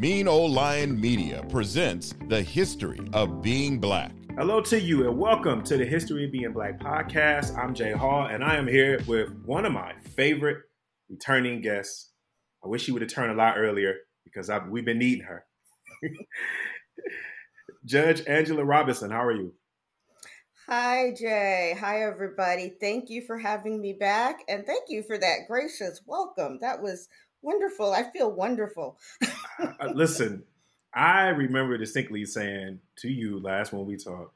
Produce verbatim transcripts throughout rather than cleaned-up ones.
Mean Old Lion Media presents The History of Being Black. Hello to you and welcome to the History of Being Black podcast. I'm Jay Hall and I am here with one of my favorite returning guests. I wish she would have turned a lot earlier because I've, we've been needing her. Judge Angela Robinson, how are you? Hi, Jay. Hi, everybody. Thank you for having me back. And thank you for that gracious welcome. That was wonderful. I feel wonderful. uh, listen, I remember distinctly saying to you last when we talked,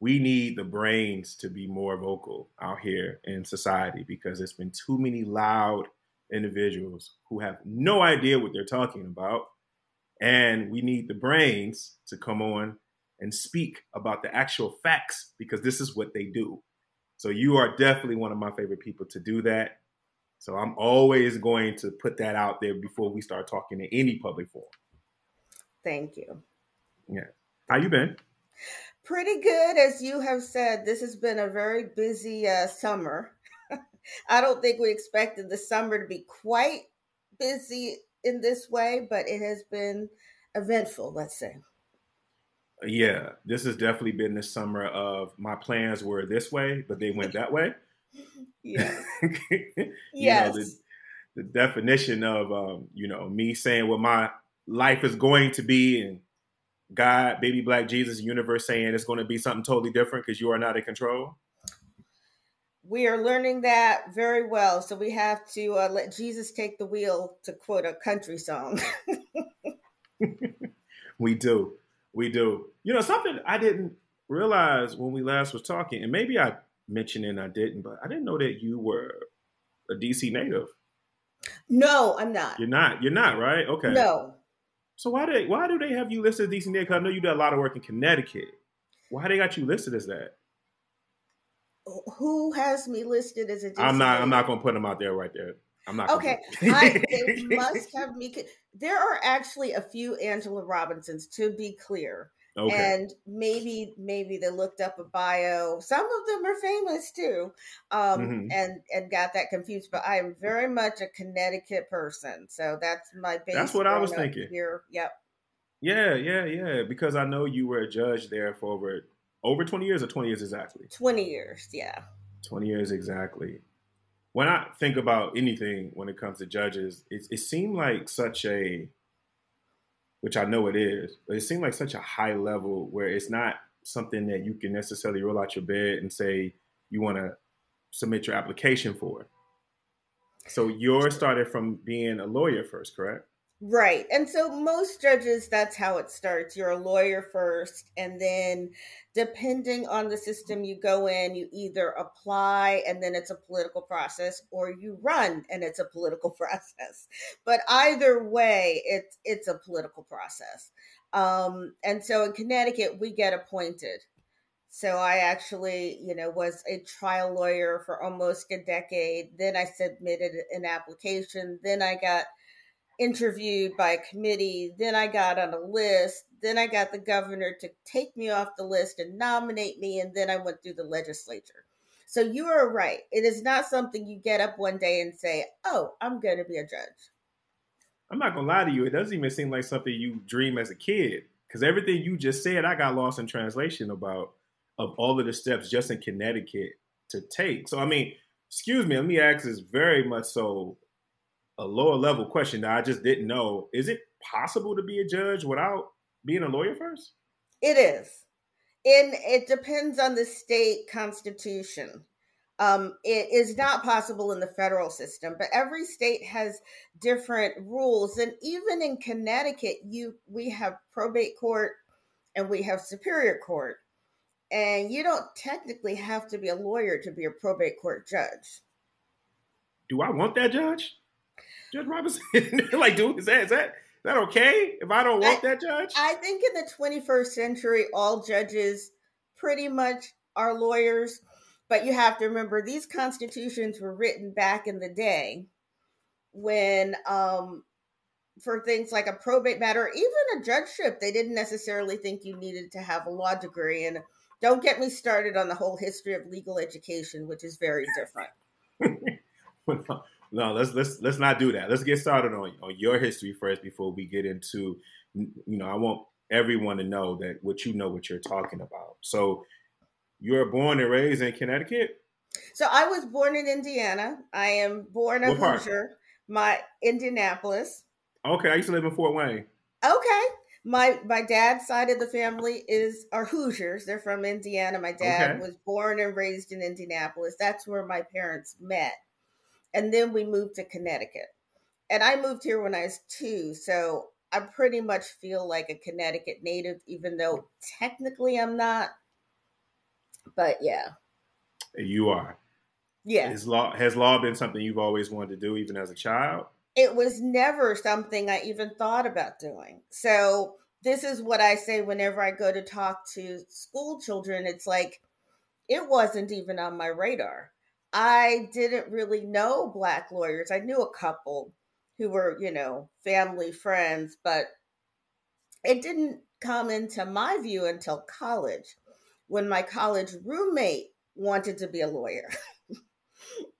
we need the brains to be more vocal out here in society because there's been too many loud individuals who have no idea what they're talking about. And we need the brains to come on and speak about the actual facts because this is what they do. So you are definitely one of my favorite people to do that. So I'm always going to put that out there before we start talking in any public forum. Thank you. Yeah. How you been? Pretty good. As you have said, this has been a very busy uh, summer. I don't think we expected the summer to be quite busy in this way, but it has been eventful, let's say. Yeah, this has definitely been the summer of my plans were this way, but they went that way. Yeah. you yes. know, the, the definition of, um, you know, me saying what my life is going to be and God, baby, black Jesus, universe saying it's going to be something totally different because you are not in control. We are learning that very well. So we have to uh, let Jesus take the wheel, to quote a country song. We do. We do. You know, something I didn't realize when we last was talking, and maybe I mentioned it and I didn't, but I didn't know that you were a D C native. No, I'm not. You're not. You're not, right? Okay. No. So why they, why do they have you listed as D C native? Because I know you did a lot of work in Connecticut. Why they got you listed as that? Who has me listed as a D C I'm not. Native? I'm not going to put them out there right there. I'm not okay. I, they must have me. There are actually a few Angela Robinsons, to be clear, okay. And maybe maybe they looked up a bio. Some of them are famous too, um, mm-hmm. and and got that confused. But I am very much a Connecticut person, so that's my base. That's what I was thinking. Here, yep. Yeah, yeah, yeah. Because I know you were a judge there for over over twenty years, or twenty years exactly. Twenty years, yeah. Twenty years exactly. When I think about anything when it comes to judges, it, it seemed like such a, which I know it is, but it seemed like such a high level where it's not something that you can necessarily roll out your bed and say you want to submit your application for. So yours started from being a lawyer first, correct? Right. And so most judges, that's how it starts. You're a lawyer first. And then depending on the system you go in, you either apply and then it's a political process or you run and it's a political process. But either way, it's, it's a political process. Um, and so in Connecticut, we get appointed. So I actually, you know, was a trial lawyer for almost a decade. Then I submitted an application. Then I got interviewed by a committee, then I got on a list, then I got the governor to take me off the list and nominate me, and then I went through the legislature. So you are right. It is not something you get up one day and say, oh, I'm going to be a judge. I'm not going to lie to you. It doesn't even seem like something you dream as a kid, because everything you just said, I got lost in translation about of all of the steps just in Connecticut to take. So, I mean, excuse me, let me ask this very much so a lower level question that I just didn't know. Is it possible to be a judge without being a lawyer first? It is. And it depends on the state constitution. Um, it is not possible in the federal system, but every state has different rules. And even in Connecticut, you we have probate court and we have superior court. And you don't technically have to be a lawyer to be a probate court judge. Do I want that, Judge? Judge Robinson, like, dude, is that, is that, is that okay if I don't want I, that judge? I think in the twenty-first century, all judges pretty much are lawyers. But you have to remember, these constitutions were written back in the day when, um, for things like a probate matter, even a judgeship, they didn't necessarily think you needed to have a law degree. And don't get me started on the whole history of legal education, which is very different. No, let's let's let's not do that. Let's get started on on your history first before we get into, you know, I want everyone to know that what you know what you're talking about. So you were born and raised in Connecticut? So I was born in Indiana. I am born a Hoosier. My Indianapolis. Okay, I used to live in Fort Wayne. Okay. My my dad's side of the family is are Hoosiers. They're from Indiana. My dad okay. was born and raised in Indianapolis. That's where my parents met. And then we moved to Connecticut. And I moved here when I was two. So I pretty much feel like a Connecticut native, even though technically I'm not. But yeah. You are. Yeah. Is law, has law been something you've always wanted to do, even as a child? It was never something I even thought about doing. So this is what I say whenever I go to talk to school children. It's like, it wasn't even on my radar. I didn't really know Black lawyers. I knew a couple who were, you know, family friends, but it didn't come into my view until college, when my college roommate wanted to be a lawyer.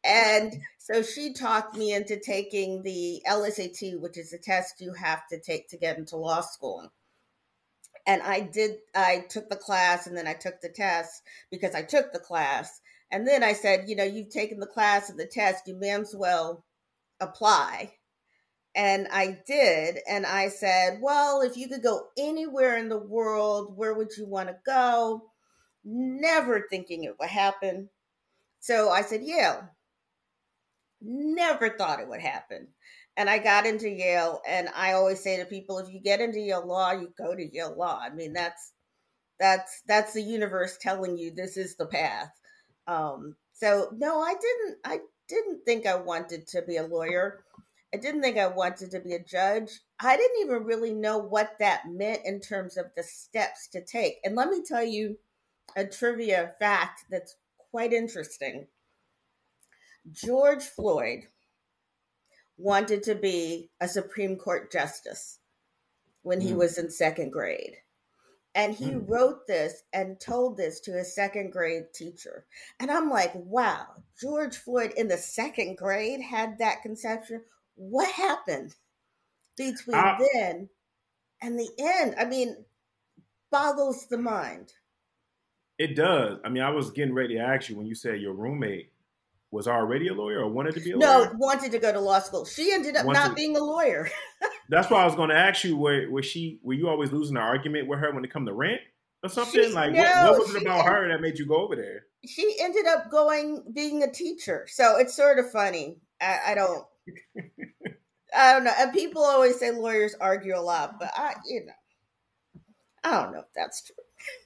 And so she talked me into taking the L S A T, which is a test you have to take to get into law school. And I did, I took the class and then I took the test because I took the class. And then I said, you know, you've taken the class and the test, you may as well apply. And I did. And I said, well, if you could go anywhere in the world, where would you want to go? Never thinking it would happen. So I said, Yale. Never thought it would happen. And I got into Yale. And I always say to people, if you get into Yale Law, you go to Yale Law. I mean, that's that's that's the universe telling you this is the path. Um, so no, I didn't. I didn't think I wanted to be a lawyer. I didn't think I wanted to be a judge. I didn't even really know what that meant in terms of the steps to take. And let me tell you a trivia fact that's quite interesting. George Floyd wanted to be a Supreme Court justice when he mm. was in second grade. And he mm. wrote this and told this to his second grade teacher. And I'm like, wow, George Floyd in the second grade had that conception. What happened between uh, then and the end? I mean, boggles the mind. It does. I mean, I was getting ready to ask you when you said your roommate was already a lawyer or wanted to be a no, lawyer? No, wanted to go to law school. She ended up wanted not to, being a lawyer. That's why I was going to ask you, were, were, she, were you always losing an argument with her when it come to rent or something? She, like, no, what, what was it about ended, her that made you go over there? She ended up going, being a teacher. So it's sort of funny. I, I don't, I don't know. And people always say lawyers argue a lot, but I, you know, I don't know if that's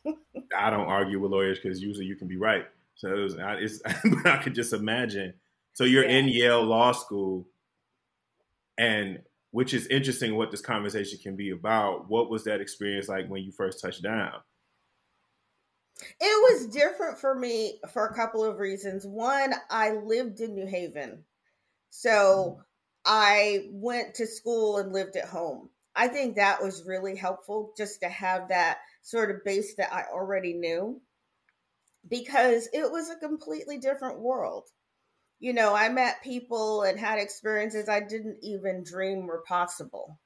true. I don't argue with lawyers because usually you can be right. So it was, it's, I could just imagine. So you're yeah. in Yale Law School, and which is interesting what this conversation can be about. What was that experience like when you first touched down? It was different for me for a couple of reasons. One, I lived in New Haven. So I went to school and lived at home. I think that was really helpful just to have that sort of base that I already knew, because it was a completely different world. You know, I met people and had experiences I didn't even dream were possible.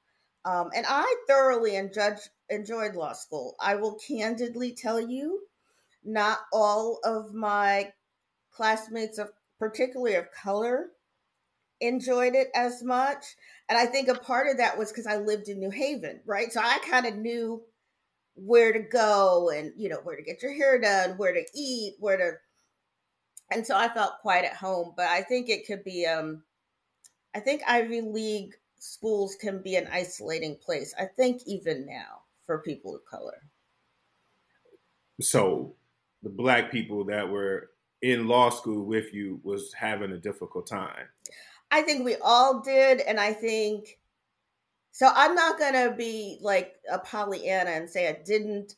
Um, and I thoroughly and judge, enjoyed law school. I will candidly tell you, not all of my classmates, of particularly of color, enjoyed it as much. And I think a part of that was because I lived in New Haven, right? So I kind of knew where to go and, you know, where to get your hair done, where to eat, where to, and so I felt quite at home. But I think it could be, um, I think Ivy League schools can be an isolating place. I think even now for people of color. So the Black people that were in law school with you was having a difficult time. I think we all did. And I think, so I'm not going to be like a Pollyanna and say I didn't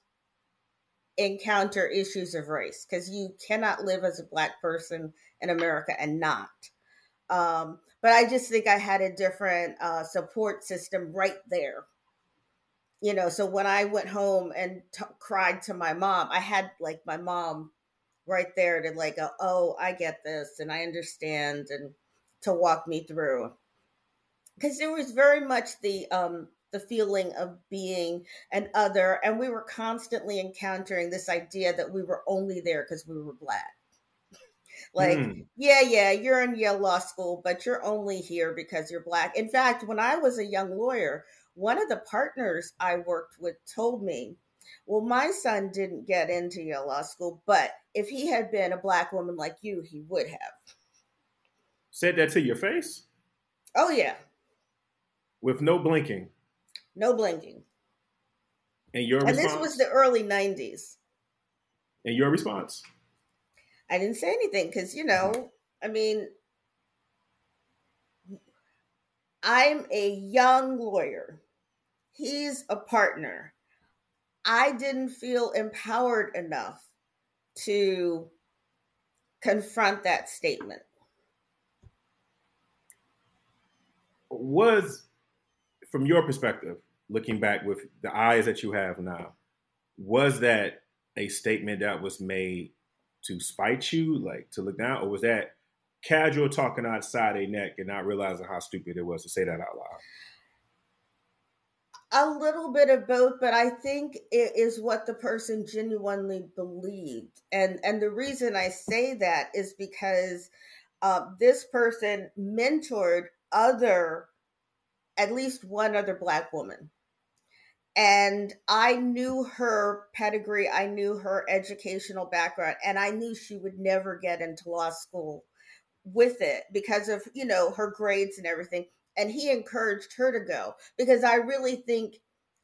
encounter issues of race, because you cannot live as a Black person in America and not. Um, but I just think I had a different uh, support system right there. You know, so when I went home and t- cried to my mom, I had like my mom right there to like, go, oh, I get this and I understand, and to walk me through, because there was very much the um, the feeling of being an other, and we were constantly encountering this idea that we were only there because we were Black. Like, mm. yeah, yeah, you're in Yale Law School, but you're only here because you're Black. In fact, when I was a young lawyer, one of the partners I worked with told me, well, my son didn't get into Yale Law School, but if he had been a Black woman like you, he would have. Said that to your face? Oh, yeah. With no blinking? No blinking. And your response? And this was the early nineties. And your response? I didn't say anything because, you know, I mean, I'm a young lawyer. He's a partner. I didn't feel empowered enough to confront that statement. Was, from your perspective, looking back with the eyes that you have now, was that a statement that was made to spite you, like to look down, or was that casual talking outside a neck and not realizing how stupid it was to say that out loud? A little bit of both, but I think it is what the person genuinely believed. And and the reason I say that is because uh, this person mentored other, at least one other Black woman. And I knew her pedigree, I knew her educational background, and I knew she would never get into law school with it because of, you know, her grades and everything. And he encouraged her to go because I really think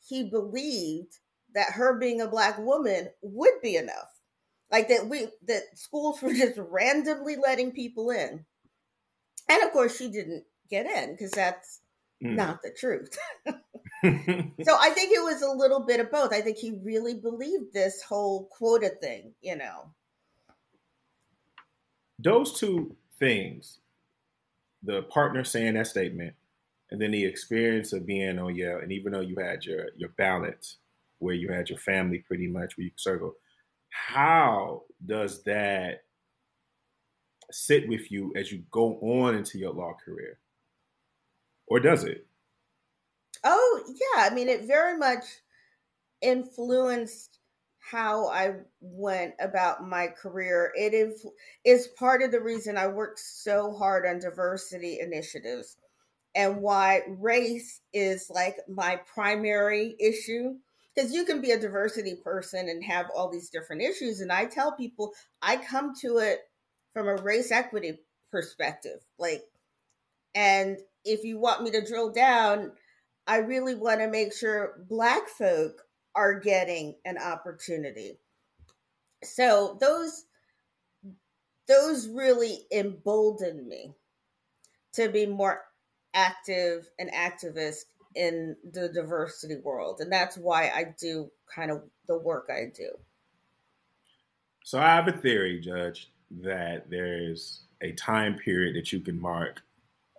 he believed that her being a Black woman would be enough. Like that we, that schools were just randomly letting people in. And of course she didn't get in because that's mm. not the truth. So I think it was a little bit of both. I think he really believed this whole quota thing, you know. Those two things, the partner saying that statement, and then the experience of being on Yale, and even though you had your, your balance, where you had your family pretty much, where you could circle, how does that sit with you as you go on into your law career? Or does it? Oh, yeah. I mean, it very much influenced how I went about my career. It inf- is part of the reason I worked so hard on diversity initiatives and why race is like my primary issue. Because you can be a diversity person and have all these different issues. And I tell people I come to it from a race equity perspective. Like, and if you want me to drill down, I really want to make sure Black folk are getting an opportunity. So those, those really emboldened me to be more active and activist in the diversity world. And that's why I do kind of the work I do. So I have a theory, Judge, that there's a time period that you can mark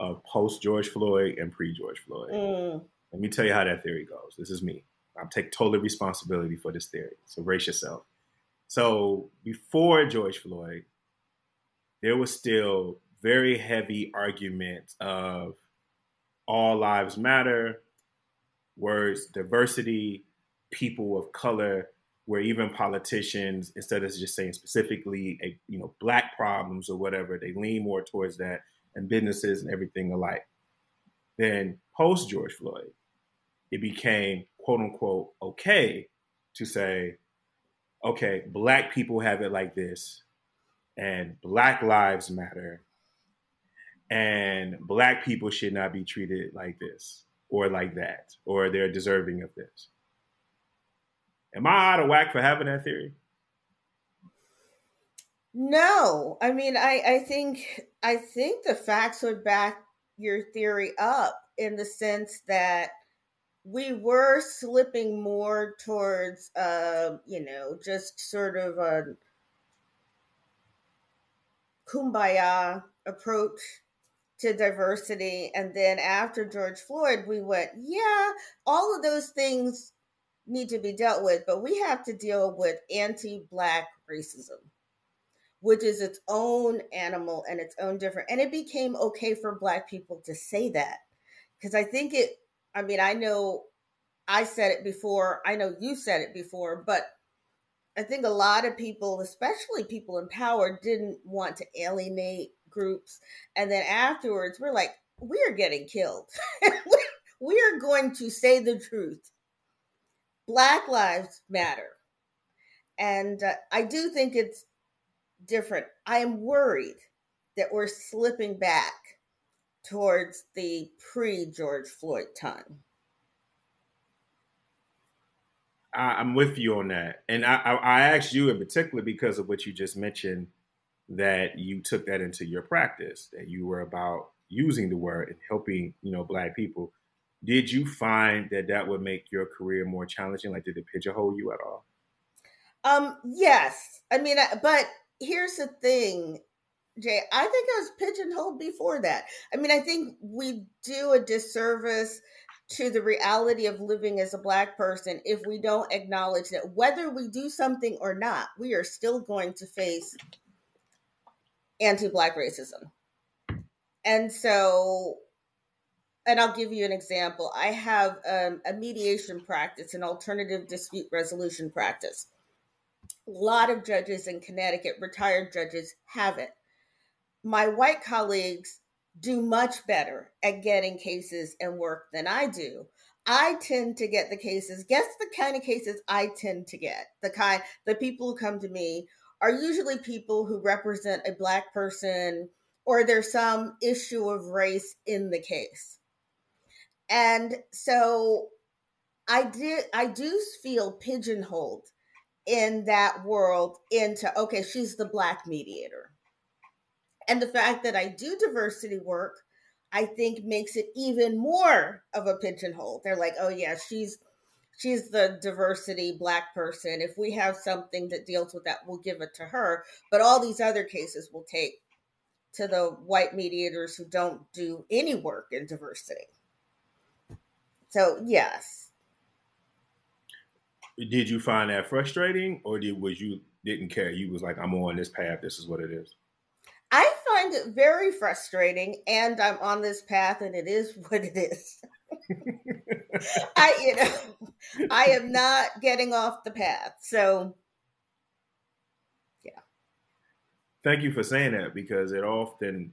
of post-George Floyd and pre-George Floyd. Mm. Let me tell you how that theory goes. This is me. I take total responsibility for this theory. So brace yourself. So before George Floyd, there was still very heavy arguments of all lives matter, words, diversity, people of color, where even politicians, instead of just saying specifically, a, you know, Black problems or whatever, they lean more towards that, and businesses and everything alike. Then post George Floyd, it became, quote unquote, okay to say, okay, Black people have it like this, and Black lives matter, and Black people should not be treated like this or like that, or they're deserving of this. Am I out of whack for having that theory? No, I mean, I, I think I think the facts would back your theory up in the sense that we were slipping more towards, uh, you know, just sort of a kumbaya approach to diversity. And then after George Floyd, we went, yeah, all of those things need to be dealt with, but we have to deal with anti-Black racism. which is its own animal and its own different. And it became okay for Black people to say that. Because I think it, I mean, I know I said it before, I know you said it before, but I think a lot of people, especially people in power, didn't want to alienate groups. And then afterwards, we're like, we're getting killed. We're going to say the truth. Black lives matter. And uh, I do think it's different. I am worried that we're slipping back towards the pre-George Floyd time. I'm with you on that. And I, I, I asked you in particular because of what you just mentioned, that you took that into your practice, that you were about using the word and helping, you know, Black people. Did you find that that would make your career more challenging? Like, did it pigeonhole you at all? Um, yes. I mean, I, but here's the thing, Jay. I think I was pigeonholed before that. I mean, I think we do a disservice to the reality of living as a Black person if we don't acknowledge that whether we do something or not, we are still going to face anti-Black racism. And so, and I'll give you an example. I have um, a mediation practice, an alternative dispute resolution practice. A lot of judges in Connecticut, retired judges, have it. My white colleagues do much better at getting cases and work than I do. I tend to get the cases. Guess the kind of cases I tend to get. The kind, the people who come to me are usually people who represent a Black person, or there's some issue of race in the case. And so I did, I do feel pigeonholed in that world into, okay, she's the Black mediator. And the fact that I do diversity work, I think makes it even more of a pigeonhole. They're like, oh yeah, she's she's the diversity Black person. If we have something that deals with that, we'll give it to her. But all these other cases we'll take to the white mediators who don't do any work in diversity. So yes. Did you find that frustrating, or did was you didn't care? You was like, I'm on this path. This is what it is. I find it very frustrating, and I'm on this path, and it is what it is. I, you know, I am not getting off the path. So, yeah. Thank you for saying that, because it often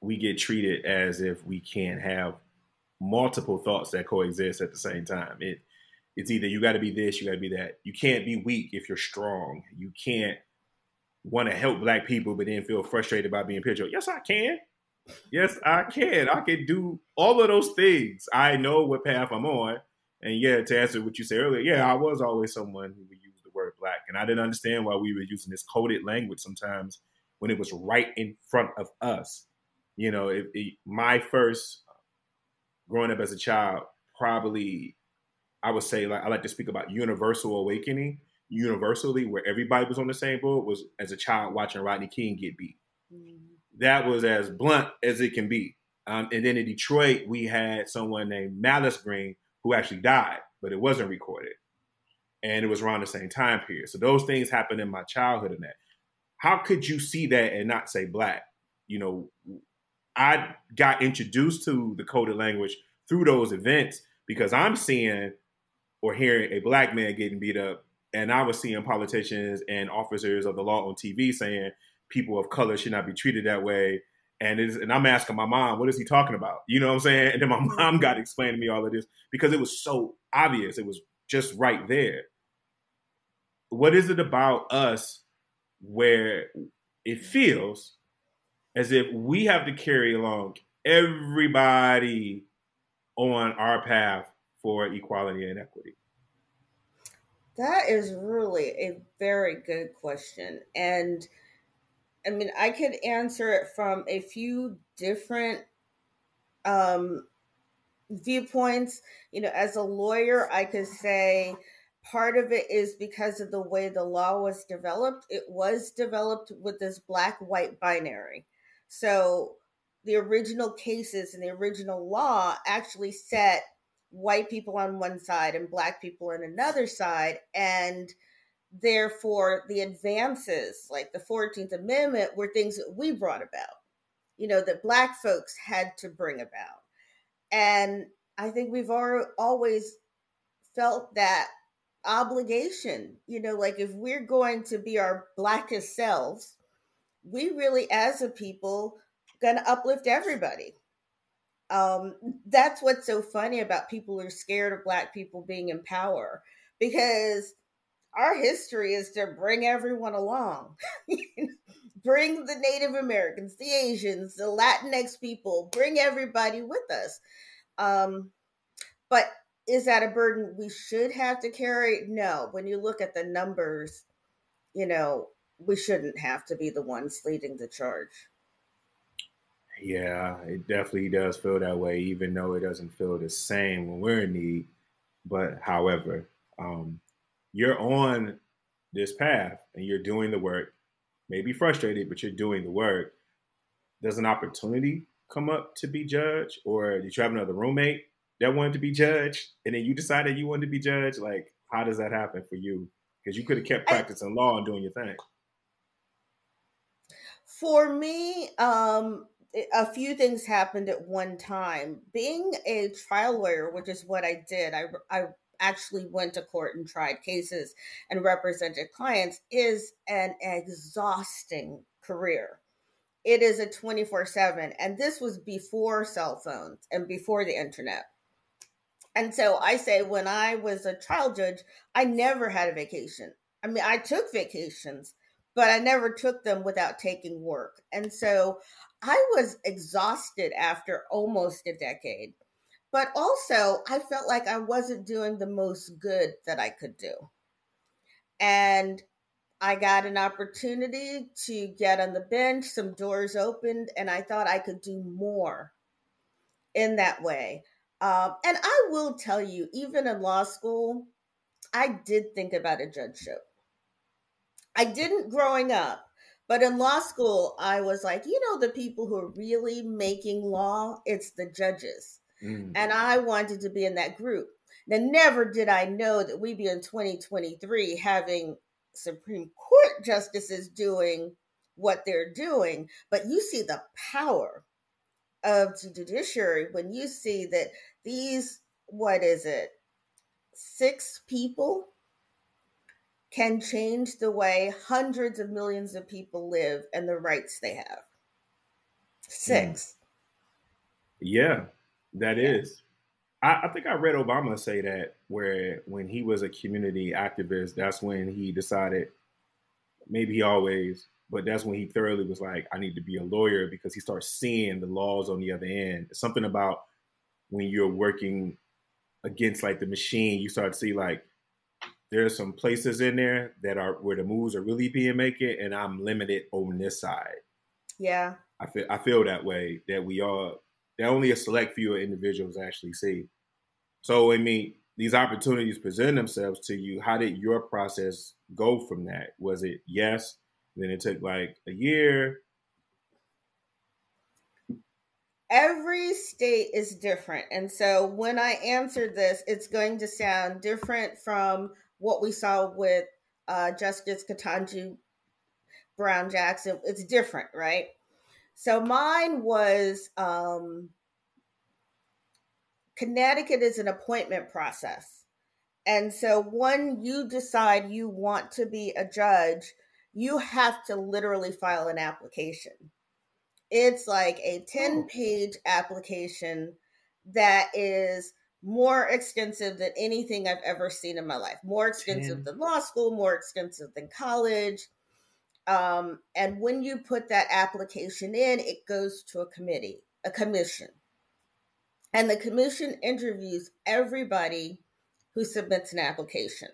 we get treated as if we can't have multiple thoughts that coexist at the same time. It it's either you got to be this, you got to be that. You can't be weak if you're strong. You can't want to help Black people, but then feel frustrated by being pigeonholed. Yes, I can. Yes, I can. I can do all of those things. I know what path I'm on. And yeah, to answer what you said earlier, yeah, I was always someone who would use the word Black. And I didn't understand why we were using this coded language sometimes when it was right in front of us. You know, it, it, my first growing up as a child, probably, I would say, like I like to speak about universal awakening. Universally, where everybody was on the same boat, was as a child watching Rodney King get beat. Mm. That was as blunt as it can be. Um, and then in Detroit, we had someone named Malice Green who actually died, but it wasn't recorded. And it was around the same time period. So those things happened in my childhood and that. How could you see that and not say Black? You know, I got introduced to the coded language through those events because I'm seeing or hearing a Black man getting beat up. And I was seeing politicians and officers of the law on T V saying people of color should not be treated that way. And it's, and I'm asking my mom, what is he talking about? You know what I'm saying? And then my mom got to explain to me all of this because it was so obvious. It was just right there. What is it about us where it feels as if we have to carry along everybody on our path for equality and equity? That is really a very good question. And I mean, I could answer it from a few different um, viewpoints. You know, as a lawyer, I could say part of it is because of the way the law was developed. It was developed with this black-white binary. So the original cases and the original law actually set white people on one side and Black people on another side. And Therefore, the advances like the fourteenth Amendment were things that we brought about, you know, that Black folks had to bring about. And I think we've always felt that obligation, you know, like if we're going to be our Blackest selves, we really as a people gonna uplift everybody. Um, that's what's so funny about people who are scared of Black people being in power, because our history is to bring everyone along, bring the Native Americans, the Asians, the Latinx people, bring everybody with us. Um, but is that a burden we should have to carry? No. When you look at the numbers, you know, we shouldn't have to be the ones leading the charge. Yeah, it definitely does feel that way, even though it doesn't feel the same when we're in need. But however, um, you're on this path and you're doing the work, maybe frustrated, but you're doing the work. Does an opportunity come up to be judged? Or did you have another roommate that wanted to be judged and then you decided you wanted to be judged? Like, how does that happen for you? Because you could have kept practicing I, law and doing your thing. For me, um, a few things happened at one time. Being a trial lawyer, which is what I did, I, I actually went to court and tried cases and represented clients, is an exhausting career. It is a twenty-four seven. And this was before cell phones and before the internet. And so I say, when I was a trial judge, I never had a vacation. I mean, I took vacations, but I never took them without taking work. And so I was exhausted after almost a decade. But also, I felt like I wasn't doing the most good that I could do. And I got an opportunity to get on the bench, some doors opened, and I thought I could do more in that way. Um, and I will tell you, even in law school, I did think about a judgeship. I didn't growing up, but in law school, I was like, you know, the people who are really making law, it's the judges. Mm. And I wanted to be in that group. Now, never did I know that we'd be in twenty twenty-three having Supreme Court justices doing what they're doing. But you see the power of the judiciary when you see that these, what is it, six people can change the way hundreds of millions of people live and the rights they have. Six. Yeah. That is. I, I think I read Obama say that, where when he was a community activist, that's when he decided, maybe he always, but that's when he thoroughly was like, I need to be a lawyer, because he starts seeing the laws on the other end. It's something about when you're working against like the machine, you start to see like, there are some places in there that are where the moves are really being made, and I'm limited on this side. Yeah. I feel, I feel that way, that we all, that only a select few of individuals actually see. So, I mean, these opportunities present themselves to you. How did your process go from that? Was it yes, then it took like a year? Every state is different. And so when I answer this, it's going to sound different from what we saw with uh, Justice Ketanji Brown Jackson. It's different, right? So mine was, um, Connecticut is an appointment process. And so when you decide you want to be a judge, you have to literally file an application. It's like a ten page application that is more extensive than anything I've ever seen in my life. More extensive than law school, more extensive than college. Um, and when you put that application in, it goes to a committee, a commission. And the commission interviews everybody who submits an application.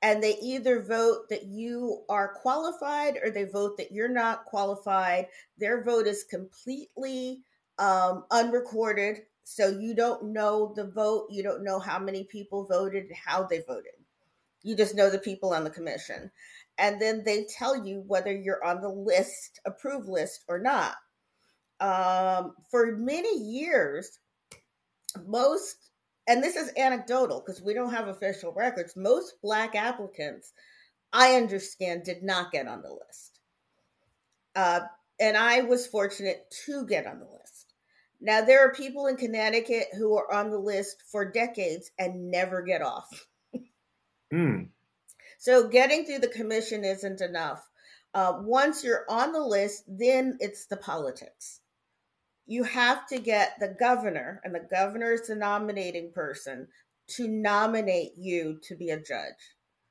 And they either vote that you are qualified or they vote that you're not qualified. Their vote is completely um, unrecorded. So you don't know the vote. You don't know how many people voted and how they voted. You just know the people on the commission. And then they tell you whether you're on the list, approved list or not. Um, for many years, most, and this is anecdotal because we don't have official records, most Black applicants I understand, did not get on the list. Uh, and I was fortunate to get on the list. Now, there are people in Connecticut who are on the list for decades and never get off. mm. So getting through the commission isn't enough. Uh, once you're on the list, then it's the politics. You have to get the governor, and the governor is the nominating person, to nominate you to be a judge.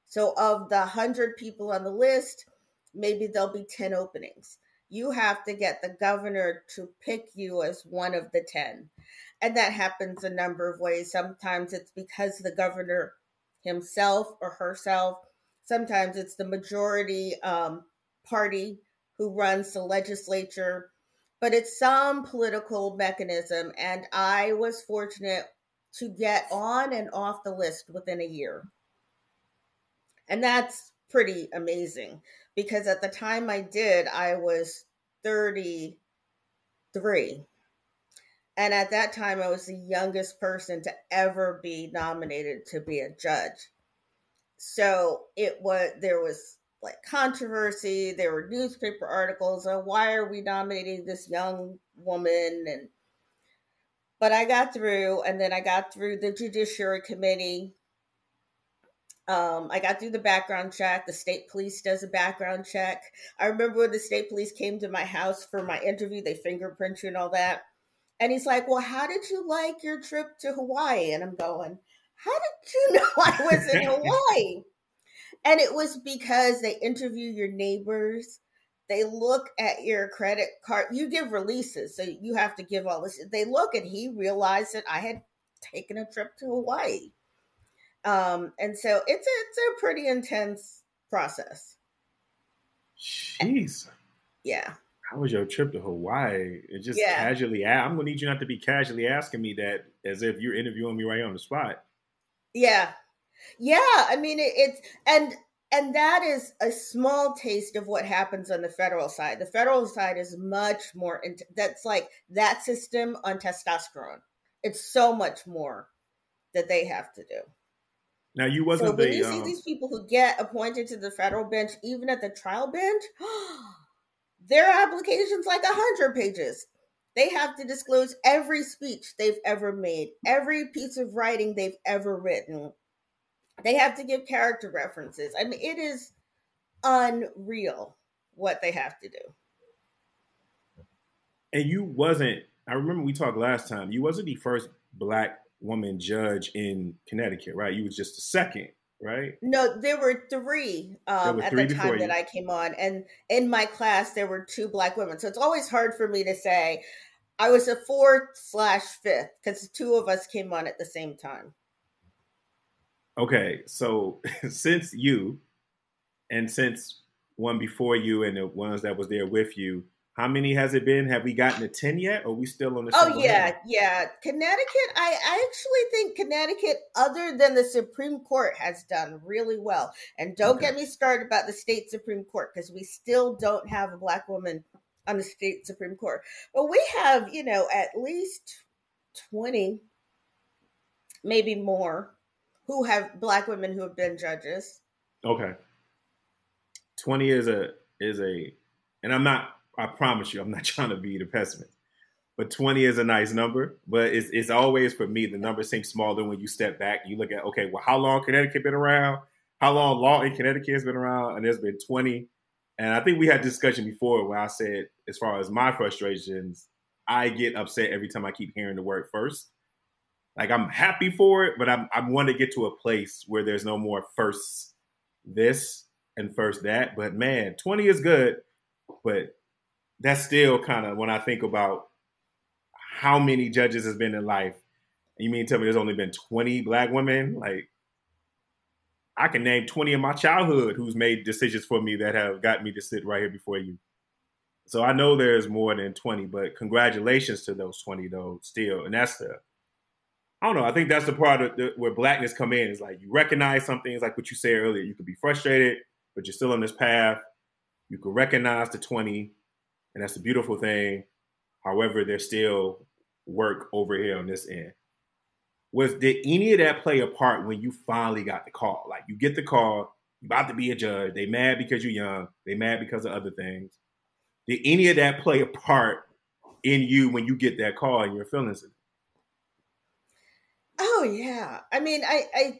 So of the one hundred people on the list, maybe there'll be ten openings. You have to get the governor to pick you as one of the ten. And that happens a number of ways. Sometimes it's because the governor himself or herself. Sometimes it's the majority um, party who runs the legislature. But it's some political mechanism, and I was fortunate to get on and off the list within a year. And that's pretty amazing, because at the time I did, I was thirty-three. And at that time, I was the youngest person to ever be nominated to be a judge. So it was, there was like controversy, there were newspaper articles on why are we nominating this young woman, and but I got through, and then I got through the Judiciary Committee. Um, I got through the background check. The state police does a background check. I remember when the state police came to my house for my interview, they fingerprint you and all that. And he's like, well, how did you like your trip to Hawaii? And I'm going, how did you know I was in Hawaii? And it was because they interview your neighbors. They look at your credit card. You give releases, so you have to give all this. They look, and he realized that I had taken a trip to Hawaii. Um, and so it's a, it's a pretty intense process. Jeez. Yeah. How was your trip to Hawaii? It just yeah. casually. I'm going to need you not to be casually asking me that as if you're interviewing me right on the spot. Yeah. Yeah, I mean, it, it's, and, and that is a small taste of what happens on the federal side. The federal side is much more, into, that's like that system on testosterone. It's so much more that they have to do. Now you wasn't so the, when you um, see these people who get appointed to the federal bench, even at the trial bench, their application's like a hundred pages. They have to disclose every speech they've ever made, every piece of writing they've ever written. They have to give character references. I mean, it is unreal what they have to do. And you wasn't, I remember we talked last time, you wasn't the first Black woman judge in Connecticut, right? You was just the second, right? No, there were three, um, there were three at the time that I came on. And in my class, there were two Black women. So it's always hard for me to say I was a fourth slash fifth because two of us came on at the same time. Okay, so since you, and since one before you and the ones that was there with you, how many has it been? Have we gotten to ten yet? Or are we still on the Oh, yeah, end? yeah. Connecticut, I, I actually think Connecticut, other than the Supreme Court, has done really well. And don't okay. get me started about the state Supreme Court, because we still don't have a Black woman on the state Supreme Court. But we have, you know, at least twenty, maybe more, who have Black women who have been judges. Okay. twenty is a, is a, and I'm not, I promise you, I'm not trying to be the pessimist, but twenty is a nice number, but it's, it's always for me, the number seems smaller when you step back, you look at, okay, well, how long Connecticut been around? How long law in Connecticut has been around? And there's been twenty. And I think we had a discussion before where I said, as far as my frustrations, I get upset every time I keep hearing the word first. Like, I'm happy for it, but I'm, I want to get to a place where there's no more first this and first that. But man, twenty is good. But that's still kind of when I think about how many judges has been in life. You mean tell me there's only been twenty Black women? Like, I can name twenty in my childhood who's made decisions for me that have got me to sit right here before you. So I know there's more than twenty, but congratulations to those twenty though, still. And that's the, I don't know. I think that's the part of the, where Blackness come in. It's like you recognize some things, like what you said earlier. You could be frustrated, but you're still on this path. You could recognize the twenty, and that's the beautiful thing. However, there's still work over here on this end. Was did any of that play a part when you finally got the call? Like you get the call, about to be a judge. They mad because you're young. They mad because of other things. Did any of that play a part in you when you get that call and you're feeling it? Oh, yeah. I mean, I, I,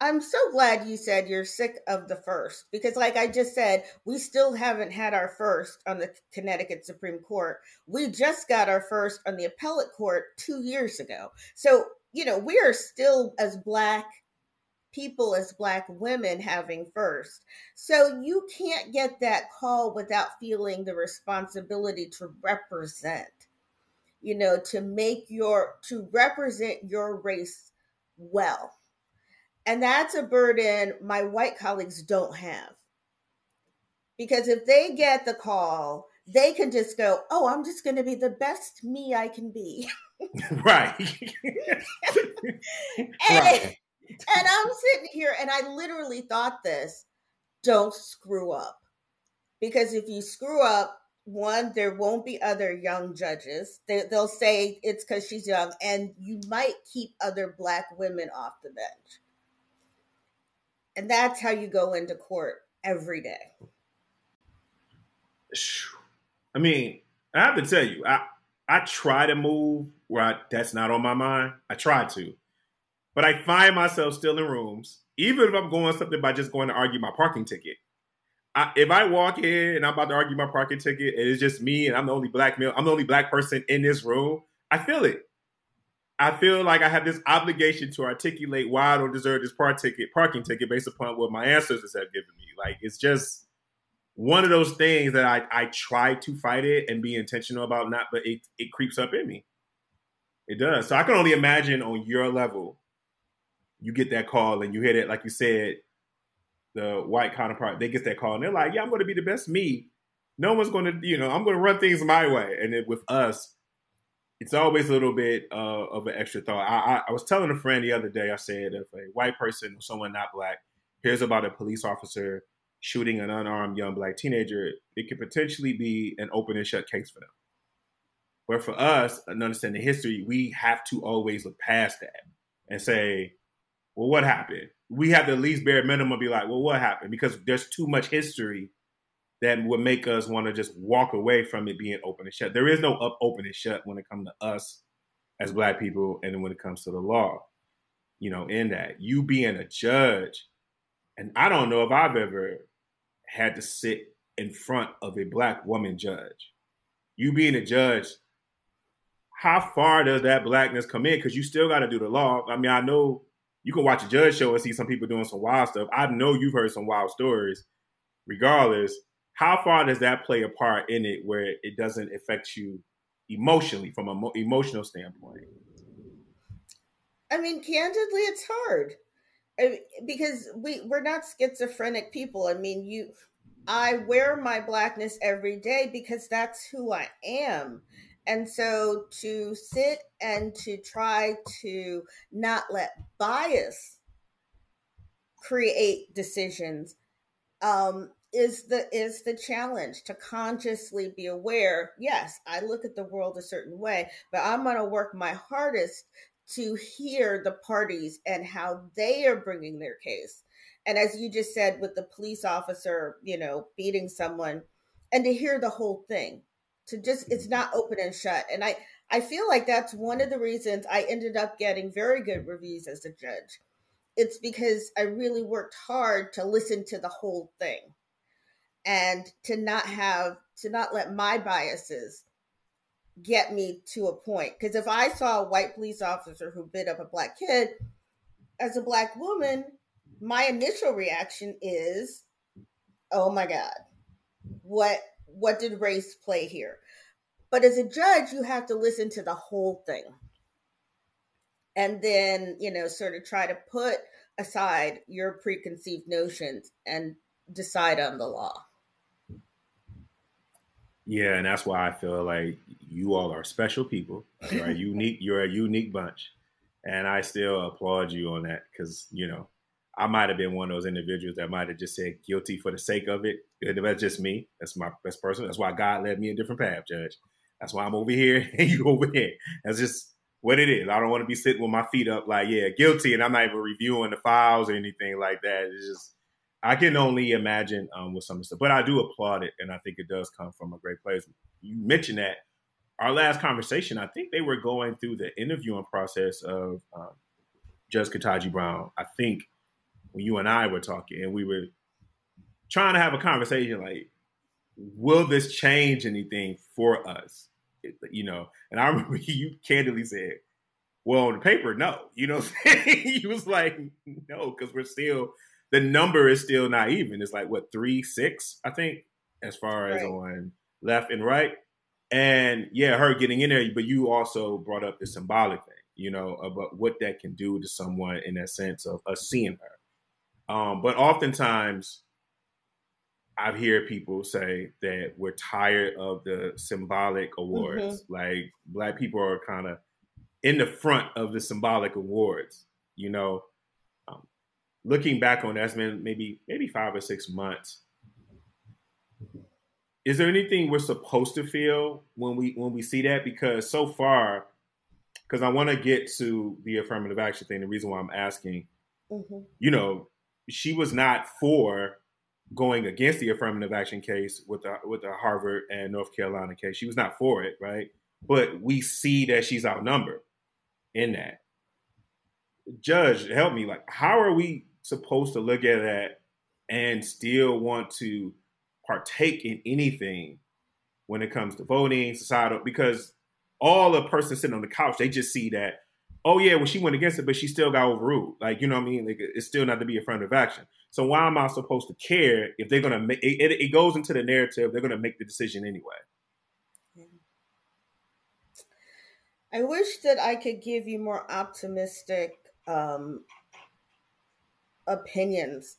I'm so glad you said you're sick of the first, because like I just said, we still haven't had our first on the Connecticut Supreme Court. We just got our first on the appellate court two years ago. So, you know, we are still as Black people, as Black women, having first. So you can't get that call without feeling the responsibility to represent, you know, to make your, to represent your race well. And that's a burden my white colleagues don't have. Because if they get the call, they can just go, oh, I'm just going to be the best me I can be. Right. and, right. And I'm sitting here and I literally thought this, don't screw up. Because if you screw up, one, there won't be other young judges. They, they'll say it's because she's young, and you might keep other Black women off the bench. And that's how you go into court every day. I mean, I have to tell you, I, I try to move where I, that's not on my mind. I try to. But I find myself still in rooms, even if I'm going something by just going to argue my parking ticket. I, if I walk in and I'm about to argue my parking ticket and it's just me and I'm the only Black male, I'm the only Black person in this room, I feel it. I feel like I have this obligation to articulate why I don't deserve this park ticket, parking ticket based upon what my ancestors have given me. Like, it's just one of those things that I, I try to fight it and be intentional about not, but it, it creeps up in me. It does. So I can only imagine on your level, you get that call and you hit it, like you said, the white counterpart, they get that call and they're like, yeah, I'm going to be the best me. No one's going to, you know, I'm going to run things my way. And then with us, it's always a little bit uh, of an extra thought. I, I, I was telling a friend the other day, I said, if a white person or someone not Black hears about a police officer shooting an unarmed young Black teenager, it could potentially be an open and shut case for them. But for us, and understanding history, we have to always look past that and say, well, what happened? We have to at least bare minimum be like, well, what happened? Because there's too much history that would make us want to just walk away from it being open and shut. There is no up, open and shut when it comes to us as Black people and when it comes to the law, you know, in that. You being a judge, and I don't know if I've ever had to sit in front of a Black woman judge. You being a judge, how far does that Blackness come in? Because you still got to do the law. I mean, I know you can watch a judge show and see some people doing some wild stuff. I know you've heard some wild stories. Regardless, how far does that play a part in it where it doesn't affect you emotionally from an emotional standpoint? I mean, candidly, it's hard I mean, because we, we're not schizophrenic people. I mean, you, I wear my Blackness every day because that's who I am. And so to sit and to try to not let bias create decisions, um, is the is the challenge to consciously be aware. Yes, I look at the world a certain way, but I'm going to work my hardest to hear the parties and how they are bringing their case. And as you just said, with the police officer, you know, beating someone, and to hear the whole thing, to just, it's not open and shut. And I, I feel like that's one of the reasons I ended up getting very good reviews as a judge. It's because I really worked hard to listen to the whole thing. And to not have, to not let my biases get me to a point. Because if I saw a white police officer who beat up a Black kid, as a Black woman, my initial reaction is, oh my God, what, what did race play here? But as a judge, you have to listen to the whole thing. And then, you know, sort of try to put aside your preconceived notions and decide on the law. Yeah, and that's why I feel like you all are special people. You're a unique, you're a unique bunch, and I still applaud you on that because, you know, I might have been one of those individuals that might have just said guilty for the sake of it. That's just me. That's my best person. That's why God led me a different path, Judge. That's why I'm over here and you over here. That's just what it is. I don't want to be sitting with my feet up like, yeah, guilty, and I'm not even reviewing the files or anything like that. It's just I can only imagine um, with some of the stuff, but I do applaud it. And I think it does come from a great place. You mentioned that our last conversation, I think they were going through the interviewing process of um, Judge Ketanji Brown. I think when you and I were talking and we were trying to have a conversation, like, will this change anything for us? It, you know, and I remember you candidly said, well, on the paper, no, you know what I'm saying? He was like, no, because we're still, the number is still not even. It's like, what, three, six, I think, as far as right. on left and right. And yeah, her getting in there, but you also brought up the symbolic thing, you know, about what that can do to someone in that sense of us seeing her. Um, but oftentimes I hear people say that we're tired of the symbolic awards. Mm-hmm. Like Black people are kind of in the front of the symbolic awards, you know, um, looking back on that's been maybe, maybe five or six months. Is there anything we're supposed to feel when we, when we see that? Because so far, because I want to get to the affirmative action thing. The reason why I'm asking, mm-hmm. you know, she was not for going against the affirmative action case with the, with the Harvard and North Carolina case. She was not for it. Right. But we see that she's outnumbered in that. Judge, help me. Like, how are we supposed to look at that and still want to partake in anything when it comes to voting, societal? Because all a person sitting on the couch, they just see that, oh yeah, well, she went against it, but she still got overruled. Like, you know what I mean? Like, it's still not to be affirmative action. So why am I supposed to care if they're going to make it, it, it goes into the narrative, they're going to make the decision anyway. I wish that I could give you more optimistic um, opinions.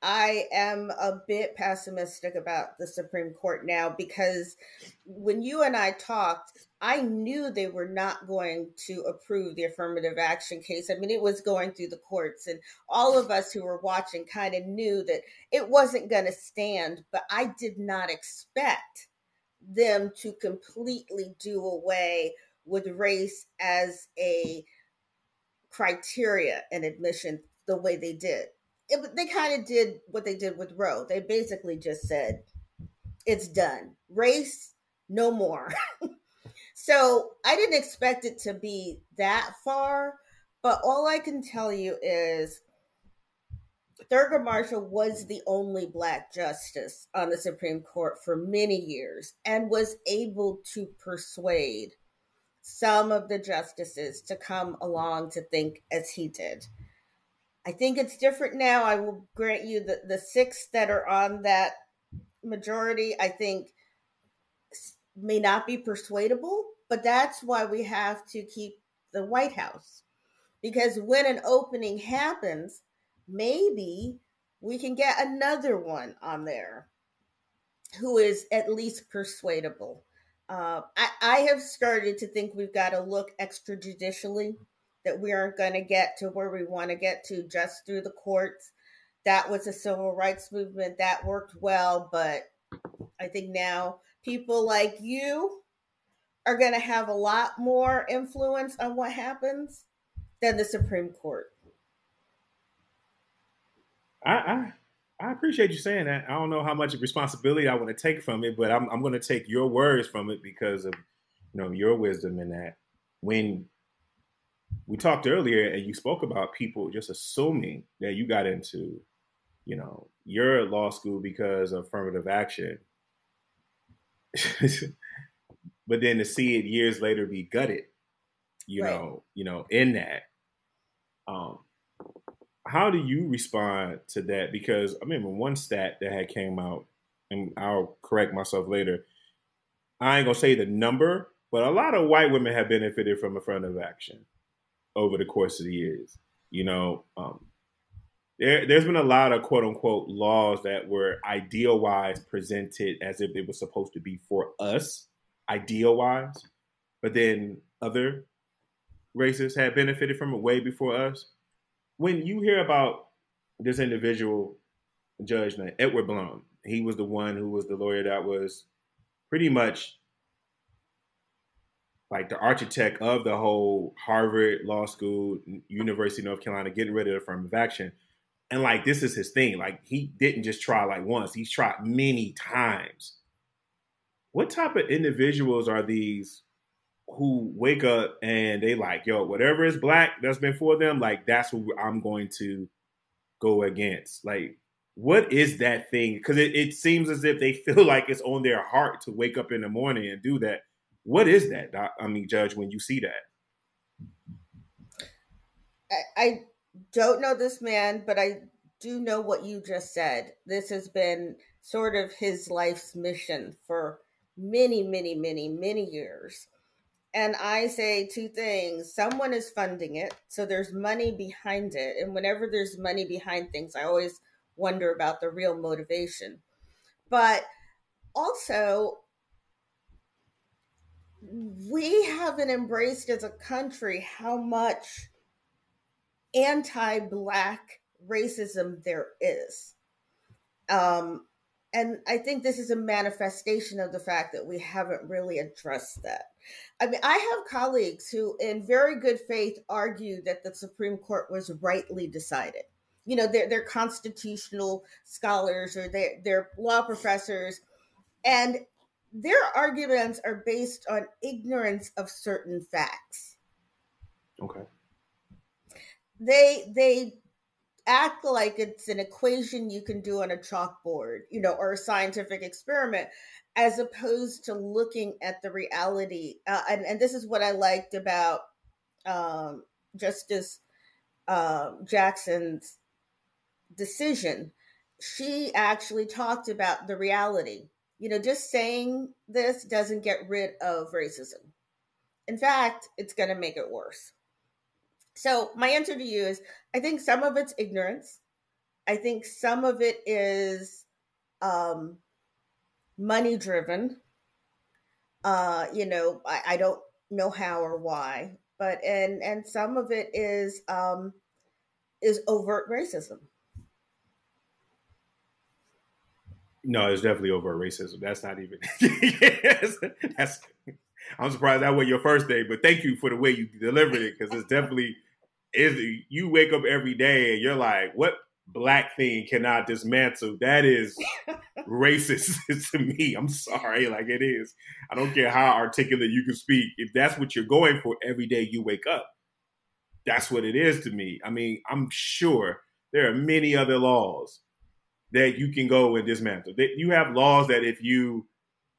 I am a bit pessimistic about the Supreme Court now, because when you and I talked, I knew they were not going to approve the affirmative action case. I mean, it was going through the courts, and all of us who were watching kind of knew that it wasn't going to stand, but I did not expect them to completely do away with race as a criteria in admission the way they did. It, they kind of did what they did with Roe. They basically just said, it's done. Race, no more. So I didn't expect it to be that far, but all I can tell you is Thurgood Marshall was the only Black justice on the Supreme Court for many years and was able to persuade some of the justices to come along to think as he did. I think it's different now. I will grant you that the six that are on that majority, I think, may not be persuadable, but that's why we have to keep the White House. Because when an opening happens, maybe we can get another one on there who is at least persuadable. Uh, I, I have started to think we've got to look extrajudicially, that we aren't going to get to where we want to get to just through the courts. That was a civil rights movement that worked well, but I think now people like you are going to have a lot more influence on what happens than the Supreme Court. I, I... I appreciate you saying that. I don't know how much responsibility I want to take from it, but I'm, I'm going to take your words from it because of, you know, your wisdom in that. When we talked earlier and you spoke about people just assuming that you got into, you know, your law school because of affirmative action, but then to see it years later be gutted, you right. know, you know, in that. Um, How do you respond to that? Because I remember one stat that had came out, and I'll correct myself later. I ain't gonna say the number, but a lot of white women have benefited from affirmative action over the course of the years. You know, um, there, there's been a lot of quote unquote laws that were ideal wise presented as if it was supposed to be for us, ideal wise, but then other races have benefited from it way before us. When you hear about this individual judge named Edward Blum, he was the one who was the lawyer that was pretty much like the architect of the whole Harvard Law School, University of North Carolina, getting rid of affirmative action. And like, this is his thing. Like, he didn't just try like once. He's tried many times. What type of individuals are these who wake up and they like, yo, whatever is black that's been for them, like, that's what I'm going to go against? Like, what is that thing? Because it, it seems as if they feel like it's on their heart to wake up in the morning and do that. What is that, Doc? I mean, Judge, when you see that? I, I don't know this man, but I do know what you just said. This has been sort of his life's mission for many, many, many, many years. And I say two things. Someone is funding it, so there's money behind it. And whenever there's money behind things, I always wonder about the real motivation. But also, we haven't embraced as a country how much anti-Black racism there is. Um, and I think this is a manifestation of the fact that we haven't really addressed that. I mean, I have colleagues who in very good faith argue that the Supreme Court was rightly decided. You know, they're, they're constitutional scholars or they're, they're law professors, and their arguments are based on ignorance of certain facts. Okay. They they act like it's an equation you can do on a chalkboard, you know, or a scientific experiment, as opposed to looking at the reality. Uh, and, and this is what I liked about um, Justice uh, Jackson's decision. She actually talked about the reality. You know, just saying this doesn't get rid of racism. In fact, it's going to make it worse. So my answer to you is, I think some of it's ignorance. I think some of it is um, money driven. Uh, you know, I, I don't know how or why, but and and some of it is um, is overt racism. No, it's definitely overt racism. That's not even. Yes, that's. I'm surprised that was your first day, but thank you for the way you delivered it, because it's definitely is. You wake up every day and you're like, "What black thing can I dismantle?" That is racist to me. I'm sorry, like it is. I don't care how articulate you can speak. If that's what you're going for every day you wake up, that's what it is to me. I mean, I'm sure there are many other laws that you can go and dismantle. That you have laws that if you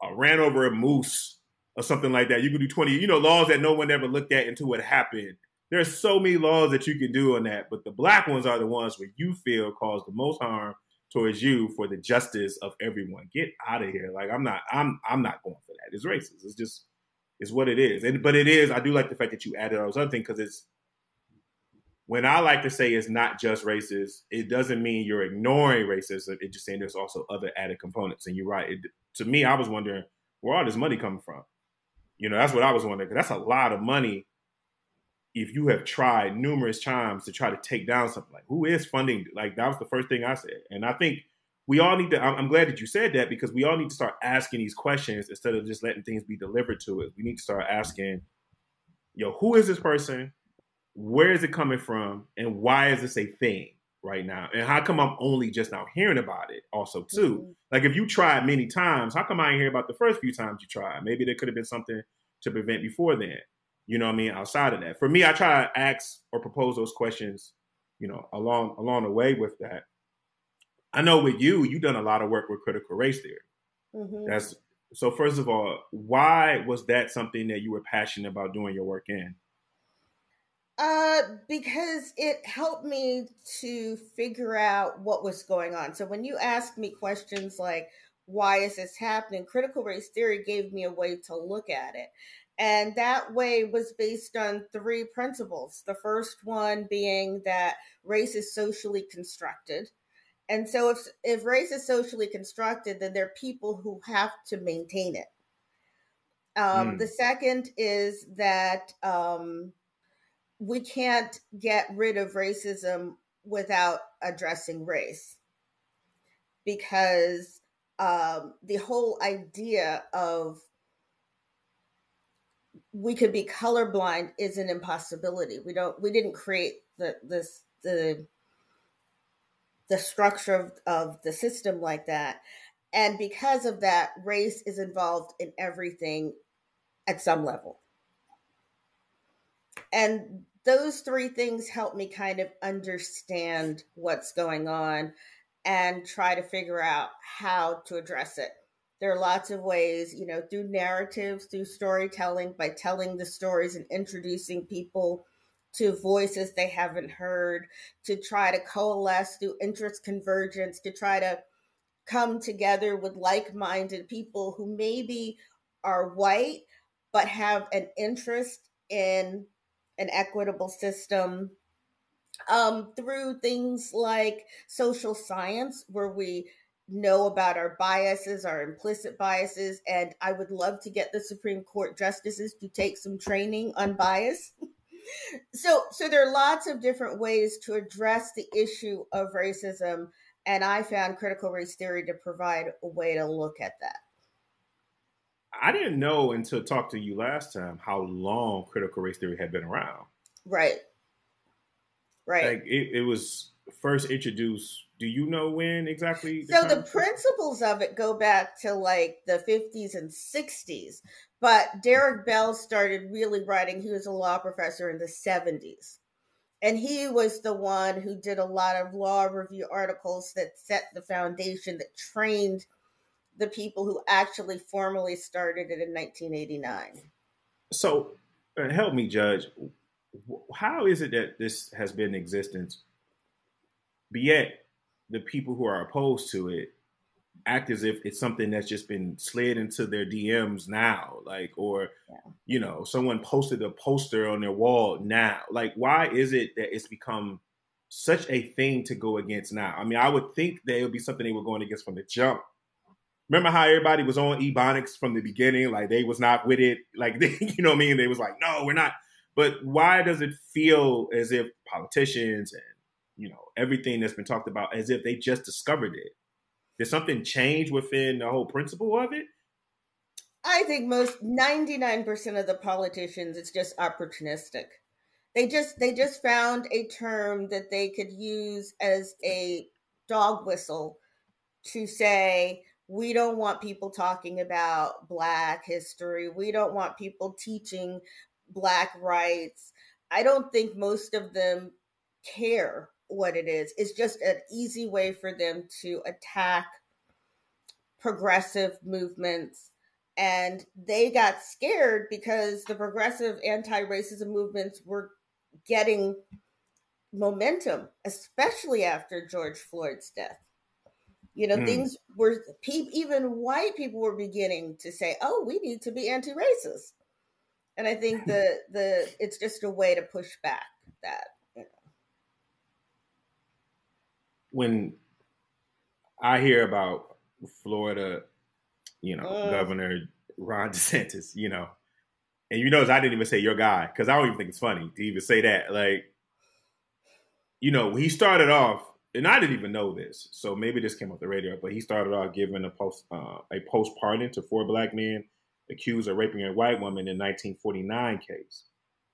uh, ran over a moose or something like that, you can do twenty, you know, laws that no one ever looked at until it happened. There's so many laws that you can do on that, but the black ones are the ones where you feel cause the most harm towards you for the justice of everyone. Get out of here. Like, I'm not, I'm, I'm not going for that. It's racist. It's just, it's what it is. And, but it is, I do like the fact that you added all those other things, because it's, when I like to say it's not just racist, it doesn't mean you're ignoring racism. It's just saying there's also other added components. And you're right. It, to me, I was wondering where all this money coming from. You know, that's what I was wondering, because that's a lot of money if you have tried numerous times to try to take down something. Like, who is funding? Like, that was the first thing I said. And I think we all need to, I'm glad that you said that, because we all need to start asking these questions instead of just letting things be delivered to us. We need to start asking, yo, who is this person? Where is it coming from? And why is this a thing right now? And how come I'm only just now hearing about it also, too? Mm-hmm. Like, if you tried many times, how come I didn't hear about the first few times you tried? Maybe there could have been something to prevent before then. You know what I mean? Outside of that. For me, I try to ask or propose those questions, you know, along along the way with that. I know with you, you've done a lot of work with critical race theory. Mm-hmm. That's, so first of all, why was that something that you were passionate about doing your work in? Uh, because it helped me to figure out what was going on. So when you asked me questions like, why is this happening? Critical race theory gave me a way to look at it. And that way was based on three principles. The first one being that race is socially constructed. And so if, if race is socially constructed, then there are people who have to maintain it. Um, mm. The second is that, um, we can't get rid of racism without addressing race, because um, the whole idea of we could be colorblind is an impossibility. We don't, we didn't create the, this, the the structure of, of the system like that. And because of that, race is involved in everything at some level. And those three things help me kind of understand what's going on and try to figure out how to address it. There are lots of ways, you know, through narratives, through storytelling, by telling the stories and introducing people to voices they haven't heard, to try to coalesce through interest convergence, to try to come together with like-minded people who maybe are white, but have an interest in an equitable system, um, through things like social science, where we know about our biases, our implicit biases. And I would love to get the Supreme Court justices to take some training on bias. so, so there are lots of different ways to address the issue of racism. And I found critical race theory to provide a way to look at that. I didn't know until I talked to you last time how long critical race theory had been around. Right. Right. Like it, it was first introduced. Do you know when exactly? The so the principles of it go back to like the fifties and sixties. But Derek Bell started really writing. He was a law professor in the seventies. And he was the one who did a lot of law review articles that set the foundation, that trained the people who actually formally started it in nineteen eighty-nine. So uh, help me, Judge. How is it that this has been in existence, but yet the people who are opposed to it act as if it's something that's just been slid into their D Ms now, like, or, yeah. you know, someone posted a poster on their wall now. Like, why is it that it's become such a thing to go against now? I mean, I would think that it would be something they were going against from the jump. Remember how everybody was on Ebonics from the beginning? Like, they was not with it. Like, they, you know what I mean? They was like, no, we're not. But why does it feel as if politicians and, you know, everything that's been talked about, as if they just discovered it? Did something change within the whole principle of it? I think most ninety-nine percent of the politicians, it's just opportunistic. They just they just found a term that they could use as a dog whistle to say, we don't want people talking about Black history. We don't want people teaching Black rights. I don't think most of them care what it is. It's just an easy way for them to attack progressive movements. And they got scared because the progressive anti-racism movements were getting momentum, especially after George Floyd's death. You know, mm. things were, even white people were beginning to say, oh, we need to be anti-racist. And I think the the it's just a way to push back that. You know. When I hear about Florida, you know, uh, Governor Ron DeSantis, you know, and you notice I didn't even say your guy, because I don't even think it's funny to even say that. Like, you know, he started off, and I didn't even know this, so maybe this came off the radio, but he started off giving a post uh, a post pardon to four Black men accused of raping a white woman in nineteen forty-nine case.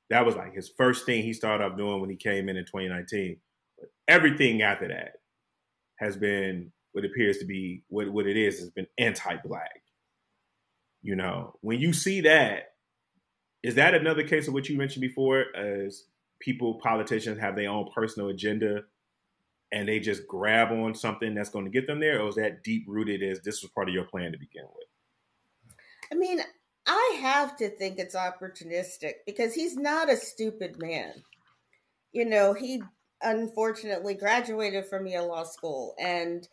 That was like his first thing he started off doing when he came in in twenty nineteen. But everything after that has been what appears to be what, what it is, has been anti-Black. You know, when you see that, is that another case of what you mentioned before, as people, politicians have their own personal agenda and they just grab on something that's going to get them there? Or is that deep-rooted as this was part of your plan to begin with? I mean, I have to think it's opportunistic because he's not a stupid man. You know, he unfortunately graduated from Yale Law School, and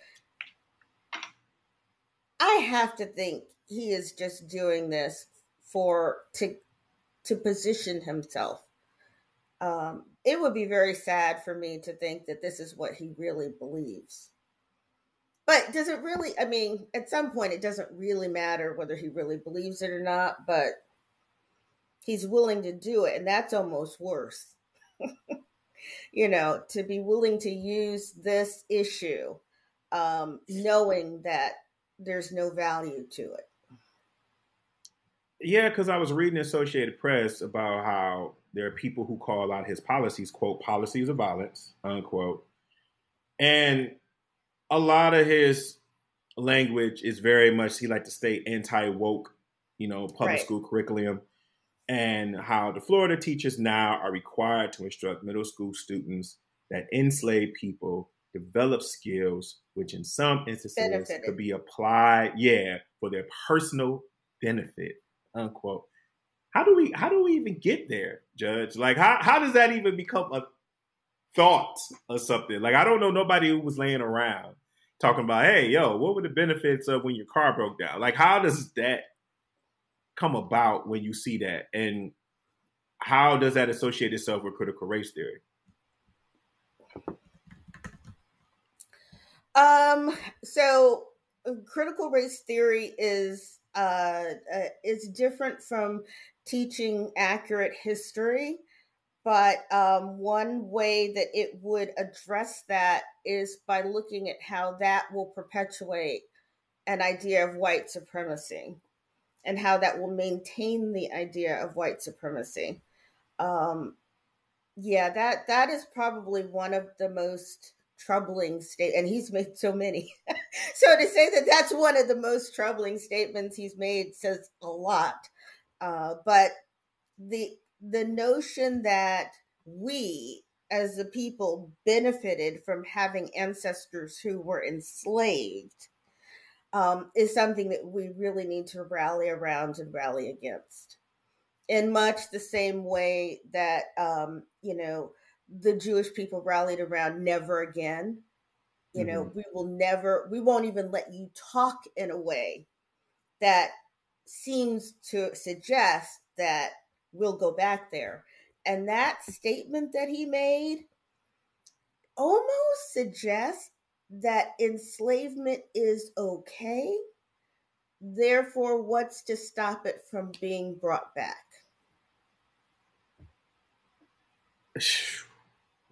I have to think he is just doing this for to to position himself. Um, it would be very sad for me to think that this is what he really believes. But does it really, I mean, at some point, it doesn't really matter whether he really believes it or not, but he's willing to do it. And that's almost worse, you know, to be willing to use this issue, um, knowing that there's no value to it. Yeah, because I was reading Associated Press about how there are people who call out his policies, quote, policies of violence, unquote. And a lot of his language is very much, he like to stay anti-woke, you know, public right. school curriculum, and how the Florida teachers now are required to instruct middle school students that enslaved people develop skills, which in some instances benefited. Could be applied, yeah, for their personal benefit, unquote. How do we, how do we even get there, Judge? Like, how, how does that even become a thought or something? Like, I don't know nobody who was laying around talking about, hey, yo, what were the benefits of when your car broke down? Like, how does that come about when you see that? And how does that associate itself with critical race theory? Um, so critical race theory is, uh, uh, is different from teaching accurate history, but, um, one way that it would address that is by looking at how that will perpetuate an idea of white supremacy and how that will maintain the idea of white supremacy. Um, yeah, that, that is probably one of the most troubling state, and he's made so many. So to say that that's one of the most troubling statements he's made says a lot. Uh, but the the notion that we as the people benefited from having ancestors who were enslaved um, is something that we really need to rally around and rally against. In much the same way that um, you know, the Jewish people rallied around never again. You know, mm-hmm. we will never, we won't even let you talk in a way that seems to suggest that we'll go back there. And that statement that he made almost suggests that enslavement is okay. Therefore, what's to stop it from being brought back?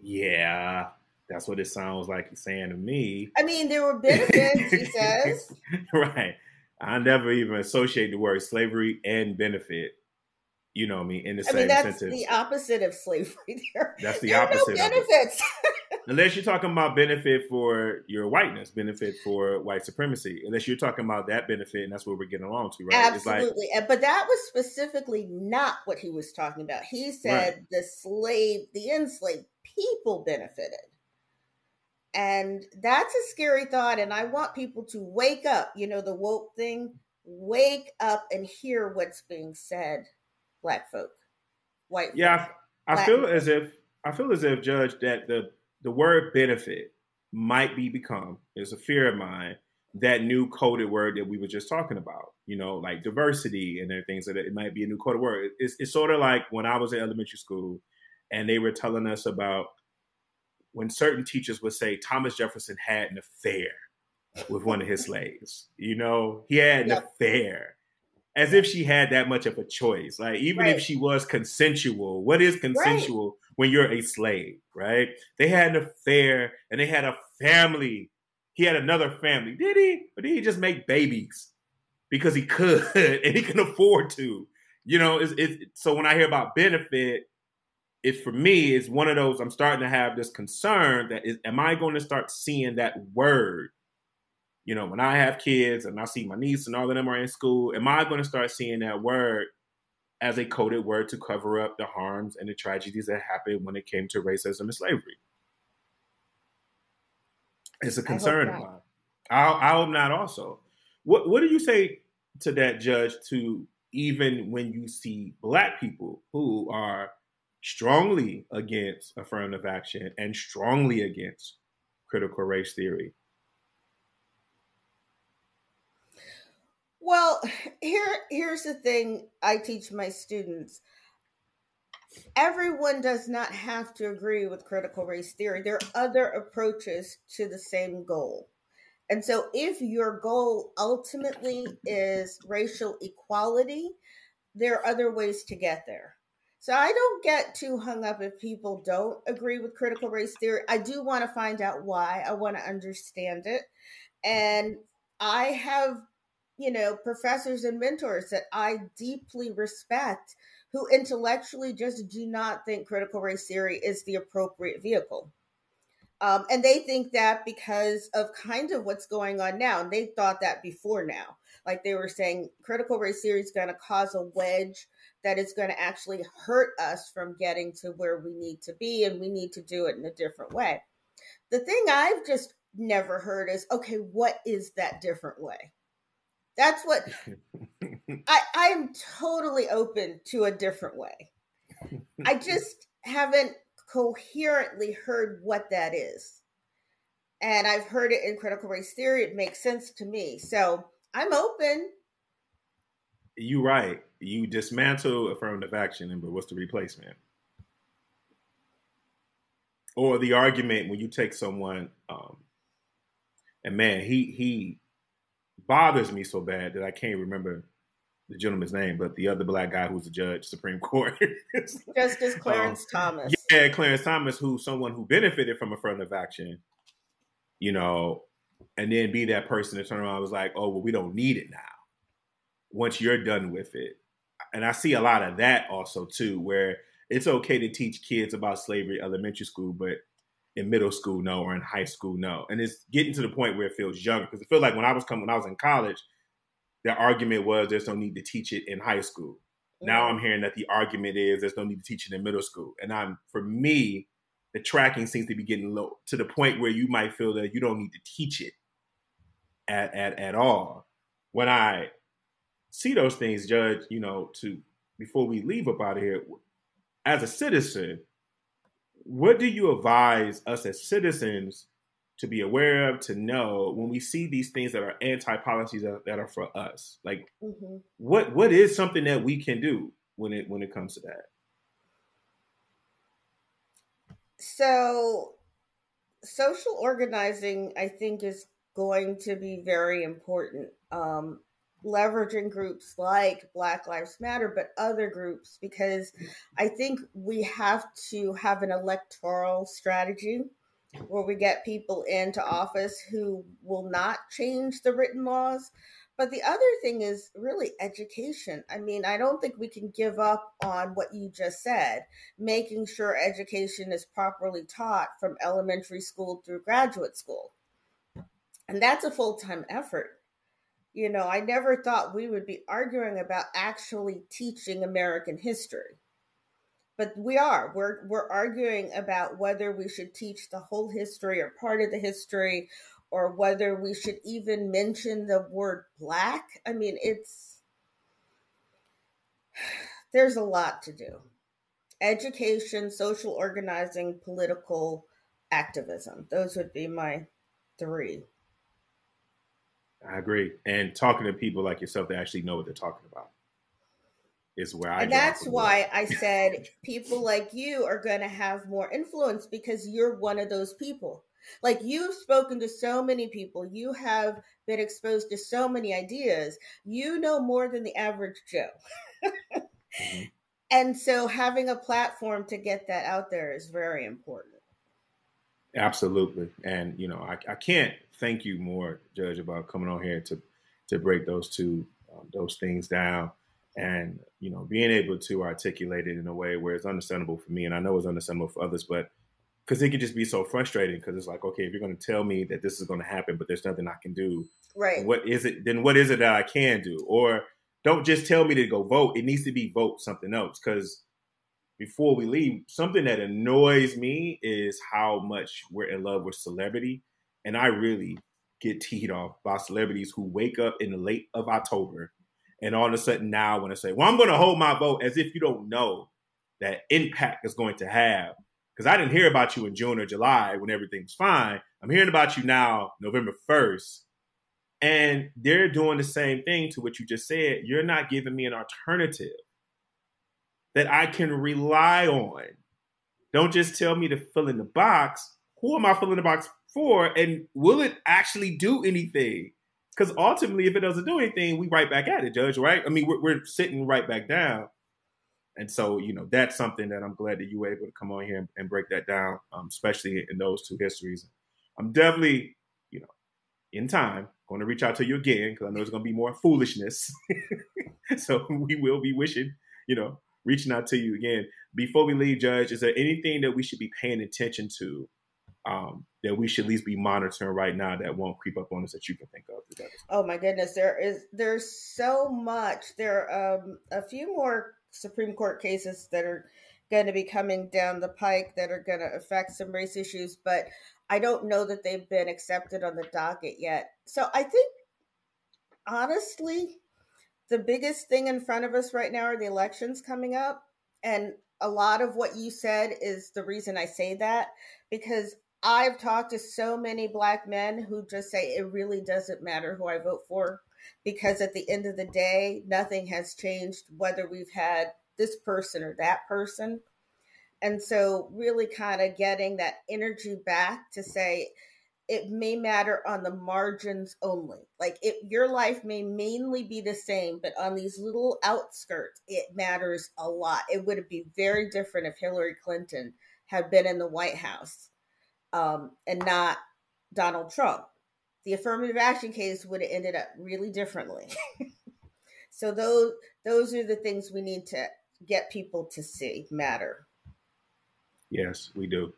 Yeah, that's what it sounds like he's saying to me. I mean, there were benefits, he says. Right. I never even associate the word slavery and benefit, you know what I mean, in the I same mean, that's sentence. That's the opposite of slavery there. That's the there opposite. Are no benefits. Unless you're talking about benefit for your whiteness, benefit for white supremacy. Unless you're talking about that benefit, and that's what we're getting along to, right? Absolutely. It's like, but that was specifically not what he was talking about. He said right. the slave, the enslaved people benefited. And that's a scary thought. And I want people to wake up, you know, the woke thing, wake up and hear what's being said. Black folk, white folk. Yeah, I, I feel as if, I feel as if, Judge, that the The word benefit might be become, is a fear of mine, that new coded word that we were just talking about, you know, like diversity and other things, that it might be a new coded word. It's, it's sort of like when I was in elementary school and they were telling us about when certain teachers would say Thomas Jefferson had an affair with one of his slaves, you know, he had an yep. affair. As if she had that much of a choice. Like, even right. if she was consensual, what is consensual right. when you're a slave, right? They had an affair and they had a family. He had another family. Did he? Or did he just make babies? Because he could and he can afford to. You know, it's, it's, so when I hear about benefit, it's for me, it's one of those, I'm starting to have this concern that is, am I going to start seeing that word? You know, when I have kids and I see my niece and all of them are in school, am I going to start seeing that word as a coded word to cover up the harms and the tragedies that happened when it came to racism and slavery? It's a concern of mine. I hope not also. What, what do you say to that, Judge, to even when you see Black people who are strongly against affirmative action and strongly against critical race theory? Well, here, here's the thing I teach my students. Everyone does not have to agree with critical race theory. There are other approaches to the same goal. And so if your goal ultimately is racial equality, there are other ways to get there. So I don't get too hung up if people don't agree with critical race theory. I do want to find out why. I want to understand it. And I have, you know, professors and mentors that I deeply respect who intellectually just do not think critical race theory is the appropriate vehicle. Um, and they think that because of kind of what's going on now, and they thought that before now, like they were saying, critical race theory is going to cause a wedge that is going to actually hurt us from getting to where we need to be, and we need to do it in a different way. The thing I've just never heard is, okay, what is that different way? That's what I, I am totally open to a different way. I just haven't coherently heard what that is. And I've heard it in critical race theory. It makes sense to me. So I'm open. You're right. You dismantle affirmative action, but what's the replacement? Or the argument when you take someone, um, and man, he he bothers me so bad that I can't remember the gentleman's name, but the other black guy who's a judge, Supreme Court. Justice Clarence um, Thomas. Yeah, Clarence Thomas, who's someone who benefited from affirmative action, you know, and then be that person to turn around and was like, oh, well, we don't need it now once you're done with it. And I see a lot of that also, too, where it's okay to teach kids about slavery in elementary school, but in middle school, no, or in high school, no. And it's getting to the point where it feels younger, because it feels like when I was coming, when I was in college, the argument was there's no need to teach it in high school. Yeah. Now I'm hearing that the argument is there's no need to teach it in middle school. And I'm, for me, the tracking seems to be getting low to the point where you might feel that you don't need to teach it at at, at all. When I see those things, Judge, you know, to before we leave up out of here, as a citizen, what do you advise us as citizens to be aware of, to know when we see these things that are anti-policies that, that are for us? Like, mm-hmm. what what is something that we can do when it when it comes to that? So social organizing, I think, is going to be very important. Um, leveraging groups like Black Lives Matter, but other groups, because I think we have to have an electoral strategy where we get people into office who will not change the written laws. But the other thing is really education. I mean, I don't think we can give up on what you just said, making sure education is properly taught from elementary school through graduate school. And that's a full-time effort. You know, I never thought we would be arguing about actually teaching American history. But we are. We're we're arguing about whether we should teach the whole history or part of the history, or whether we should even mention the word Black. I mean, it's, there's a lot to do. Education, social organizing, political activism. Those would be my three. I agree. And talking to people like yourself that actually know what they're talking about. Is where I and that's why I said people like you are going to have more influence, because you're one of those people. Like, you've spoken to so many people. You have been exposed to so many ideas. You know more than the average Joe. Mm-hmm. And so having a platform to get that out there is very important. Absolutely. And, you know, I, I can't thank you more, Judge, about coming on here to, to break those two, um, those things down. And, you know, being able to articulate it in a way where it's understandable for me, and I know it's understandable for others, but because it could just be so frustrating, because it's like, okay, if you're going to tell me that this is going to happen, but there's nothing I can do, right? What is it? Then what is it that I can do? Or don't just tell me to go vote. It needs to be vote something else. Because before we leave, something that annoys me is how much we're in love with celebrity. And I really get teed off by celebrities who wake up in the late of October and all of a sudden now I want to say, well, I'm going to hold my vote, as if you don't know that impact is going to have. Because I didn't hear about you in June or July when everything was fine. I'm hearing about you now, November first. And they're doing the same thing to what you just said. You're not giving me an alternative that I can rely on. Don't just tell me to fill in the box. Who am I filling the box for? And will it actually do anything? Because ultimately, if it doesn't do anything, we right back at it, Judge, right? I mean, we're, we're sitting right back down. And so, you know, that's something that I'm glad that you were able to come on here and, and break that down, um, especially in those two histories. I'm definitely, you know, in time, going to reach out to you again, because I know there's going to be more foolishness. So we will be wishing, you know, reaching out to you again. Before we leave, Judge, is there anything that we should be paying attention to um, that we should at least be monitoring right now that won't creep up on us that you can think of? Oh my goodness, there is there's so much. There are um, a few more Supreme Court cases that are going to be coming down the pike that are going to affect some race issues, but I don't know that they've been accepted on the docket yet. So I think, honestly, the biggest thing in front of us right now are the elections coming up. And a lot of what you said is the reason I say that, because I've talked to so many Black men who just say it really doesn't matter who I vote for, because at the end of the day, nothing has changed whether we've had this person or that person. And so really kind of getting that energy back to say it may matter on the margins only. Like it, your life may mainly be the same, but on these little outskirts, it matters a lot. It would be very different if Hillary Clinton had been in the White House um, and not Donald Trump. The affirmative action case would have ended up really differently. So those those are the things we need to get people to see matter. Yes, we do.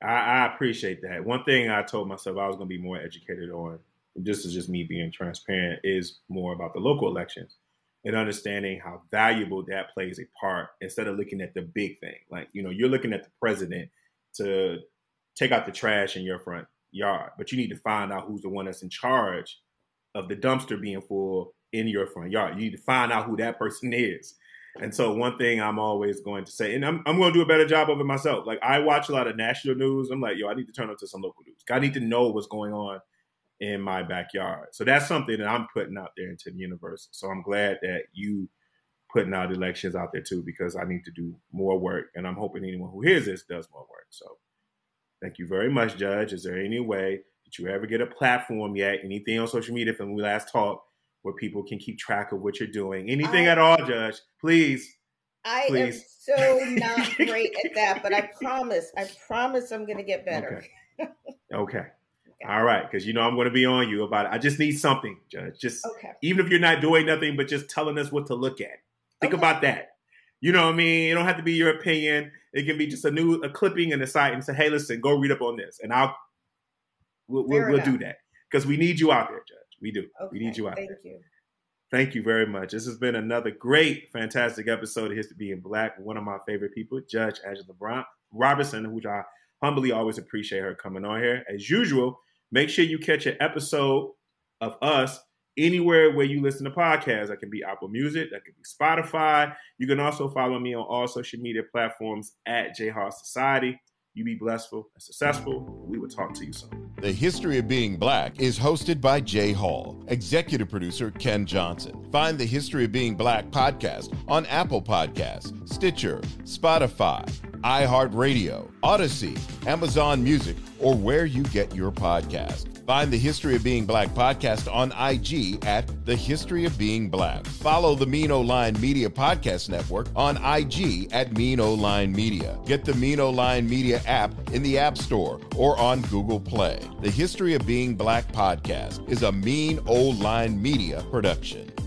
I, I appreciate that. One thing I told myself I was going to be more educated on, this is just me being transparent, is more about the local elections and understanding how valuable that plays a part instead of looking at the big thing. Like, you know, you're looking at the president to take out the trash in your front yard, but you need to find out who's the one that's in charge of the dumpster being full in your front yard. You need to find out who that person is. And so one thing I'm always going to say, and I'm I'm going to do a better job of it myself. Like, I watch a lot of national news. I'm like, yo, I need to turn up to some local news. I need to know what's going on in my backyard. So that's something that I'm putting out there into the universe. So I'm glad that you putting out elections out there too, because I need to do more work. And I'm hoping anyone who hears this does more work. So thank you very much, Judge. Is there any way that you ever get a platform yet? Anything on social media from we last talked, where people can keep track of what you're doing? Anything I, at all, Judge, please. I please. am so not great at that, but I promise, I promise I'm going to get better. Okay. okay. okay. All right. Because, you know, I'm going to be on you about it. I just need something, Judge. Just okay. Even if you're not doing nothing, but just telling us what to look at. Think okay. about that. You know what I mean? It don't have to be your opinion. It can be just a new a clipping and a site and say, hey, listen, go read up on this. And I'll, we'll, we'll, we'll do that. Because we need you out there, Judge. We do. Okay, we need you out thank there. Thank you. Thank you very much. This has been another great, fantastic episode of History Being Black. One of my favorite people, Judge Angela Brown Robinson, which I humbly always appreciate her coming on here. As usual, make sure you catch an episode of us anywhere where you listen to podcasts. That can be Apple Music. That can be Spotify. You can also follow me on all social media platforms at J Hart Society. You be blessful and successful. We will talk to you soon. The History of Being Black is hosted by Jay Hall, executive producer Ken Johnson. Find the History of Being Black podcast on Apple Podcasts, Stitcher, Spotify, iHeartRadio, Odyssey, Amazon Music, or where you get your podcast. Find the History of Being Black podcast on I G at The History of Being Black. Follow the Mean Old Lion Media Podcast Network on I G at Mean Old Lion Media. Get the Mean Old Lion Media app in the App Store or on Google Play. The History of Being Black podcast is a Mean Old Lion Media production.